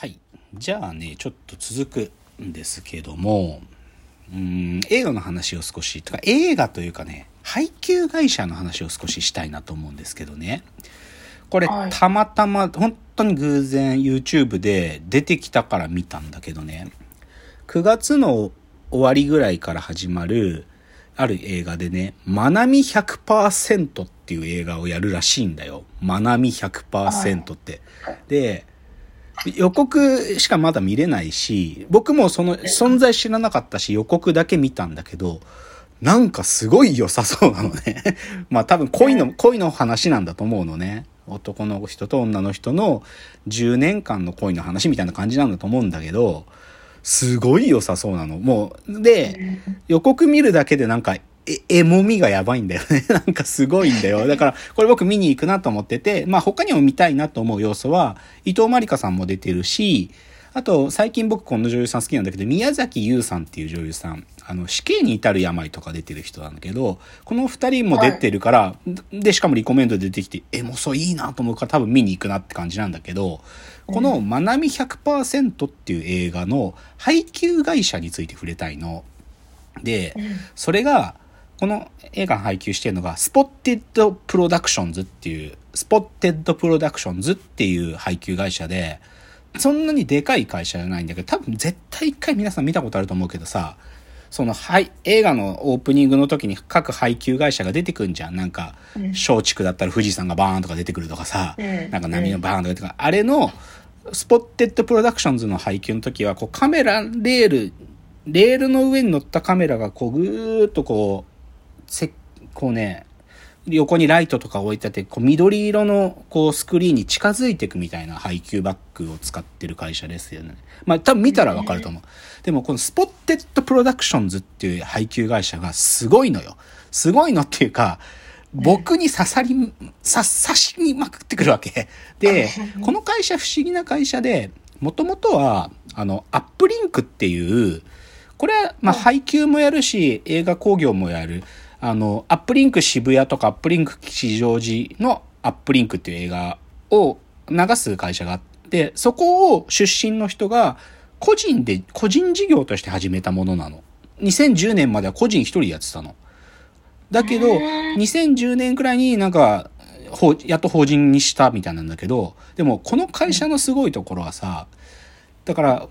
はい、じゃあねちょっと続くんですけども、映画の話を少しとか映画というかね配給会社の話を少ししたいなと思うんですけどね。これたまたま本当に偶然 YouTube で出てきたから見たんだけどね、9月の終わりぐらいから始まるある映画でね、まなみ 100% っていう映画をやるらしいんだよ。まなみ 100% ってで予告しかまだ見れないし、僕もその存在知らなかったし予告だけ見たんだけど、なんかすごい良さそうなのねまあ多分恋の話なんだと思うのね。男の人と女の人の10年間の恋の話みたいな感じなんだと思うんだけど、すごい良さそうなの。もうで予告見るだけでなんかエモみがやばいんだよねなんかすごいんだよ。だからこれ僕見に行くなと思ってて、まあ他にも見たいなと思う要素は伊藤まりかさんも出てるし、あと最近僕この女優さん好きなんだけど宮崎優さんっていう女優さん、死刑に至る病とか出てる人なんだけど、この2人も出てるから、はい、でしかもリコメンド出てきてエモそういいなと思うから多分見に行くなって感じなんだけど、このまなみ 100% っていう映画の配給会社について触れたいので、それがこの映画配給してるのがSpotted Productionsっていう配給会社で、そんなにでかい会社じゃないんだけど、多分絶対一回皆さん見たことあると思うけどさ、その映画のオープニングの時に各配給会社が出てくるんじゃん。なんか松竹だったら富士山がバーンとか出てくるとかさ、なんか波のバーンとか出てくる、あれのスポッテッドプロダクションズの配給の時はこうカメラレールの上に乗ったカメラがこうぐーっとこうね横にライトとか置いてあってこう緑色のこうスクリーンに近づいていくみたいな配給バッグを使ってる会社ですよね。まあ多分見たらわかると思う。でもこのスポッテッドプロダクションズっていう配給会社がすごいのよ。すごいのっていうか僕に刺しまくってくるわけで、この会社不思議な会社で、もともとはアップリンクっていう、これはまあ配給もやるし映画興行もやる、アップリンク渋谷とかアップリンク吉祥寺のアップリンクっていう映画を流す会社があって、そこを出身の人が個人事業として始めたものなの。2010年までは個人一人でやってたのだけど、2010年くらいになんかやっと法人にしたみたいなんだけど、でもこの会社のすごいところはさ、だから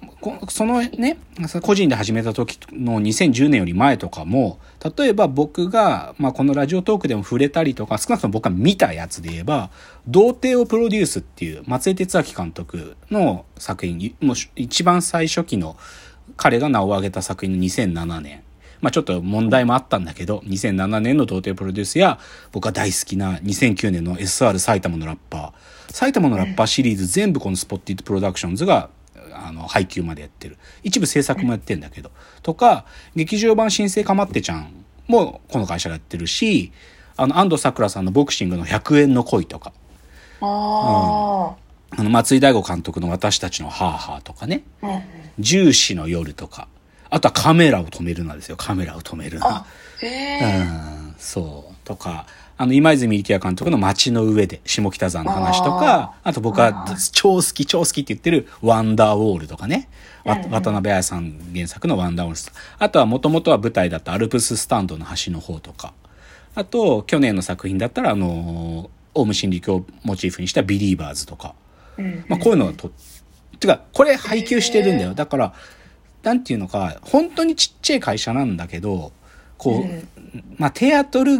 そのね個人で始めた時の2010年より前とかも、例えば僕が、まあ、このラジオトークでも触れたりとか少なくとも僕が見たやつで言えば童貞をプロデュースっていう松江哲明監督の作品、もう一番最初期の彼が名を挙げた作品の2007年、まあちょっと問題もあったんだけど2007年の童貞プロデュースや、僕が大好きな2009年の SR 埼玉のラッパーシリーズ全部このスポッティッドプロダクションズが配給までやってる。一部制作もやってんだけど、とか劇場版新生かまってちゃんもこの会社がやってるし、安藤サクラさんのボクシングの100円の恋とか、松井大吾監督の私たちのハーハーとかね、重視の夜とか、あとはカメラを止めるなですよ。カメラを止めるな、そうとか、今泉力也監督の街の上で下北沢の話とか、あと僕は超好きって言ってるワンダーウォールとかね、渡辺彩さん原作のワンダーウォール、あとはもともとは舞台だったアルプススタンドの端の方とか、あと去年の作品だったらオウム真理教をモチーフにしたビリーバーズとか、まあこういうのをてかこれ配給してるんだよ。だからなんていうのか本当にちっちゃい会社なんだけど、こうまあ、テアトル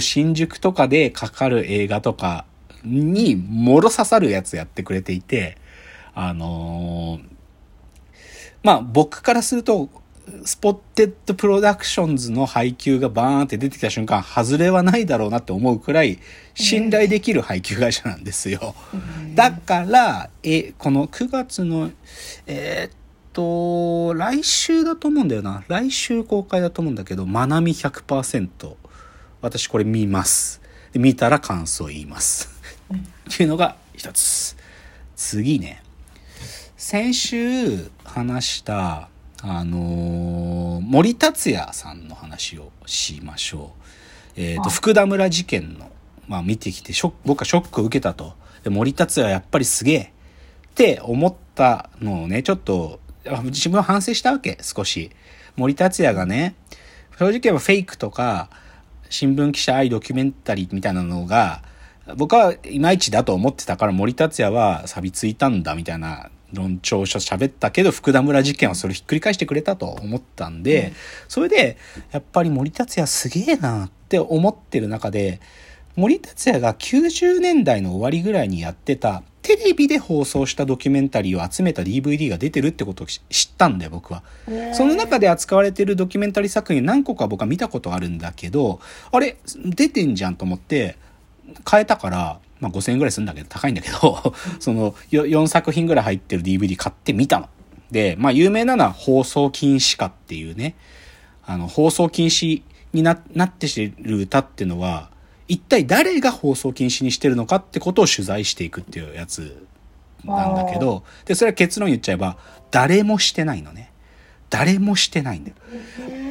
新宿とかでかかる映画とかにもろ刺さるやつやってくれていて、まあ僕からするとスポッテッドプロダクションズの配給がバーンって出てきた瞬間ハズレはないだろうなって思うくらい信頼できる配給会社なんですよ。だからこの9月の来週だと思うんだよな。来週公開だと思うんだけど、まなみ 100%。私これ見ます。で、見たら感想言います。っていうのが一つ。次ね。先週話した、森達也さんの話をしましょう。福田村事件の、まあ見てきて、僕はショックを受けたと。で、森達也やっぱりすげえ。って思ったのをね、ちょっと自分は反省したわけ、少し。森達也がね、正直言えばフェイクとか新聞記者愛ドキュメンタリーみたいなのが僕はいまいちだと思ってたから、森達也は錆びついたんだみたいな論調書喋ったけど、福田村事件はそれひっくり返してくれたと思ったんで、それでやっぱり森達也すげえなって思ってる中で、森達也が90年代の終わりぐらいにやってたテレビで放送したドキュメンタリーを集めた DVD が出てるってことを知ったんだよ、僕は。その中で扱われてるドキュメンタリー作品何個か僕は見たことあるんだけど、あれ出てんじゃんと思って買えたから、まあ、5000円ぐらいするんだけど、高いんだけどその4作品ぐらい入ってる DVD 買ってみたので、まあ有名なのは放送禁止歌っていうね、放送禁止に なってしてる歌っていうのは一体誰が放送禁止にしてるのかってことを取材していくっていうやつなんだけど、でそれは結論言っちゃえば誰もしてないのね。誰もしてないんだよ。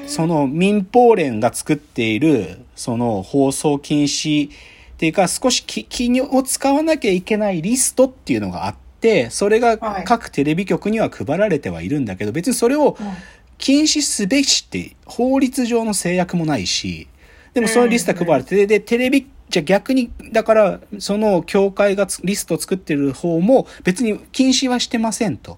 その民放連が作っているその放送禁止っていうか、少し気を使わなきゃいけないリストっていうのがあって、それが各テレビ局には配られてはいるんだけど、別にそれを禁止すべしって法律上の制約もないし、でもそのリストが配られて、でテレビじゃ逆にだから、その協会がリストを作ってる方も別に禁止はしてませんと、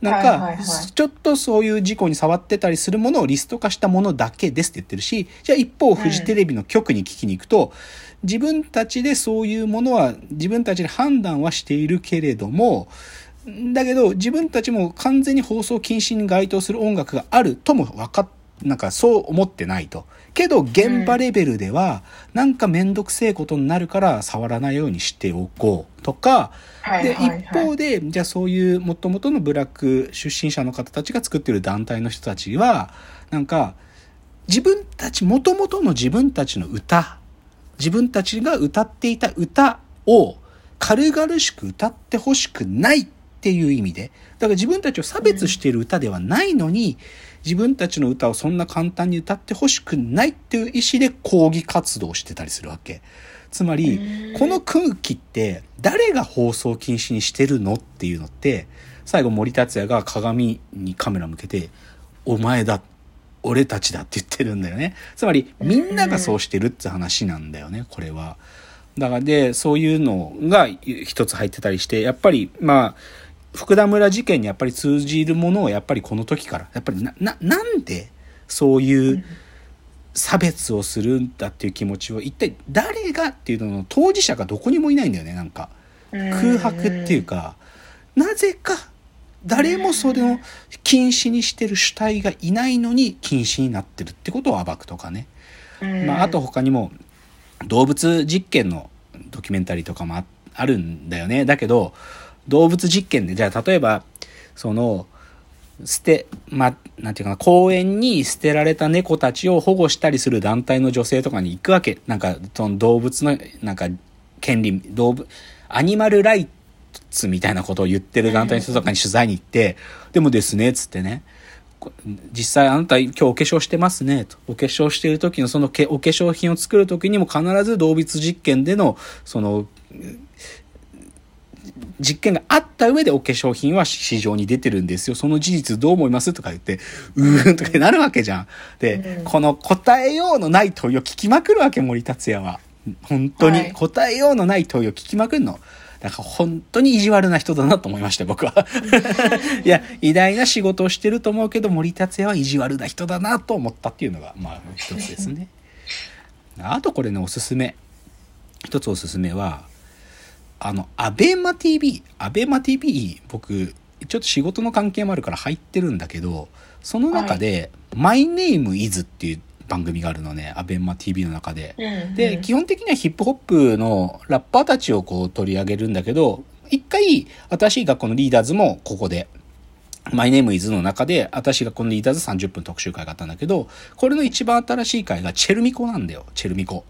なんか、ちょっとそういう事故に触ってたりするものをリスト化したものだけですって言ってるし、じゃあ一方フジテレビの局に聞きに行くと、自分たちでそういうものは自分たちで判断はしているけれども、だけど自分たちも完全に放送禁止に該当する音楽があるとも分かって、なんかそう思ってないと。けど現場レベルではなんかめんどくせえことになるから触らないようにしておこうとか、で一方でじゃあそういうもともとのブラック出身者の方たちが作ってる団体の人たちは、なんか自分たちもともとの自分たちの歌、自分たちが歌っていた歌を軽々しく歌ってほしくないっていう意味で、だから自分たちを差別している歌ではないのに、自分たちの歌をそんな簡単に歌ってほしくないっていう意思で抗議活動をしてたりするわけ。つまりこの空気って誰が放送禁止にしてるのっていうのって、最後森達也が鏡にカメラ向けてお前だ俺たちだって言ってるんだよね。つまりみんながそうしてるって話なんだよね、これは。だからでそういうのが一つ入ってたりして、やっぱりまあ福田村事件にやっぱり通じるものをやっぱりこの時からやっぱり なんでそういう差別をするんだっていう気持ちを一体誰がっていうのの当事者がどこにもいないんだよね。なんか空白っていうか、なぜか誰もそれを禁止にしてる主体がいないのに禁止になってるってことを暴くとかね、まあ、あと他にも動物実験のドキュメンタリーとかも あるんだよね。だけど動物実験で、じゃあ例えばそのなんていうかな、公園に捨てられた猫たちを保護したりする団体の女性とかに行くわけ。なんかその動物のなんか権利、アニマルライツみたいなことを言ってる団体の人とかに取材に行って、でもですねっつってね、実際あなた今日お化粧してますねと、お化粧してる時のそのお化粧品を作る時にも必ず動物実験でのその実験があった上でお化粧品は市場に出てるんですよ、その事実どう思いますとか言って、うーんとかなるわけじゃん。でこの答えようのない問いを聞きまくるわけ、森達也は。本当に答えようのない問いを聞きまくるの。だから本当に意地悪な人だなと思いました、僕はいや偉大な仕事をしてると思うけど、森達也は意地悪な人だなと思ったっていうのがまあ一つですねあとこれね、おすすめ一つおすすめはAbemaTV 僕ちょっと仕事の関係もあるから入ってるんだけど、その中で、My Name Is っていう番組があるのね、AbemaTV の中で、で基本的にはヒップホップのラッパーたちをこう取り上げるんだけど、一回新しい学校のリーダーズもここで My Name Is の中で新しい学校のリーダーズ30分特集会があったんだけど、これの一番新しい会がチェルミコなんだよ。チェルミコ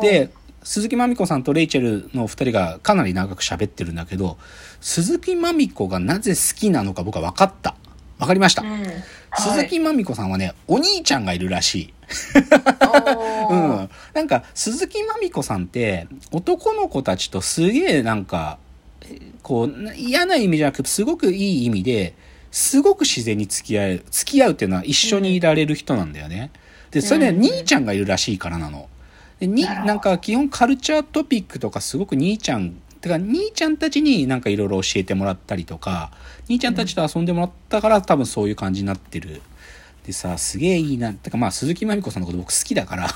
で鈴木まみこさんとレイチェルの2人がかなり長く喋ってるんだけど、鈴木まみこがなぜ好きなのか僕は分かった。分かりました。鈴木まみこさんはね、お兄ちゃんがいるらしい。なんか鈴木まみこさんって男の子たちとすげえなんかこう嫌な意味じゃなくてすごくいい意味ですごく自然に付き合うっていうのは一緒にいられる人なんだよね。でそれね、兄ちゃんがいるらしいからなので、なんか基本カルチャートピックとかすごく兄ちゃんたちになんかいろいろ教えてもらったりとか、兄ちゃんたちと遊んでもらったから多分そういう感じになってる。でさ、すげえいいなってか、まあ鈴木まみこさんのこと僕好きだから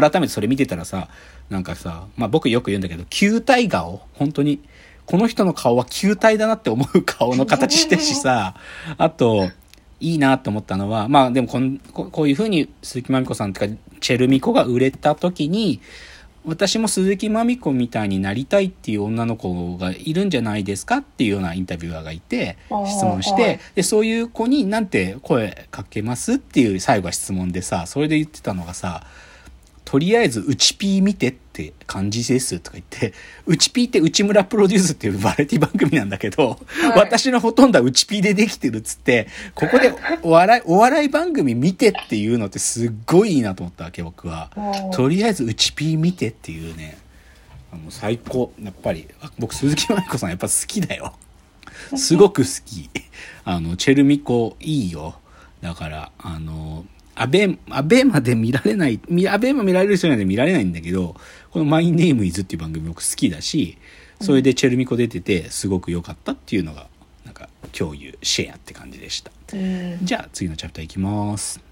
改めてそれ見てたらさ、なんかさ、まあ僕よく言うんだけど、球体顔、本当にこの人の顔は球体だなって思う顔の形してるしさあといいなと思ったのは、まあでもこういう風に鈴木まみこさんってかチェルミコが売れた時に、私も鈴木まみこみたいになりたいっていう女の子がいるんじゃないですかっていうようなインタビュアーがいて質問して、でそういう子になんて声かけますっていう最後は質問でさ、それで言ってたのがさ、とりあえずうちピー見てって感じですとか言って、うちピーって内村プロデュースっていうバラエティ番組なんだけど、はい、私のほとんどはうちピーでできてるっつって、ここでお笑い番組見てっていうのってすっごいいいなと思ったわけ僕は。とりあえずうちピー見てっていうね、最高。やっぱり僕鈴木まみこさんやっぱ好きだよすごく好きチェルミコいいよ。だからABEMAで見られない、ABEMA見られる人なんで見られないんだけど、このマイネームイズっていう番組僕好きだし、それでチェルミコ出ててすごく良かったっていうのがなんか共有シェアって感じでした。じゃあ次のチャプターいきます。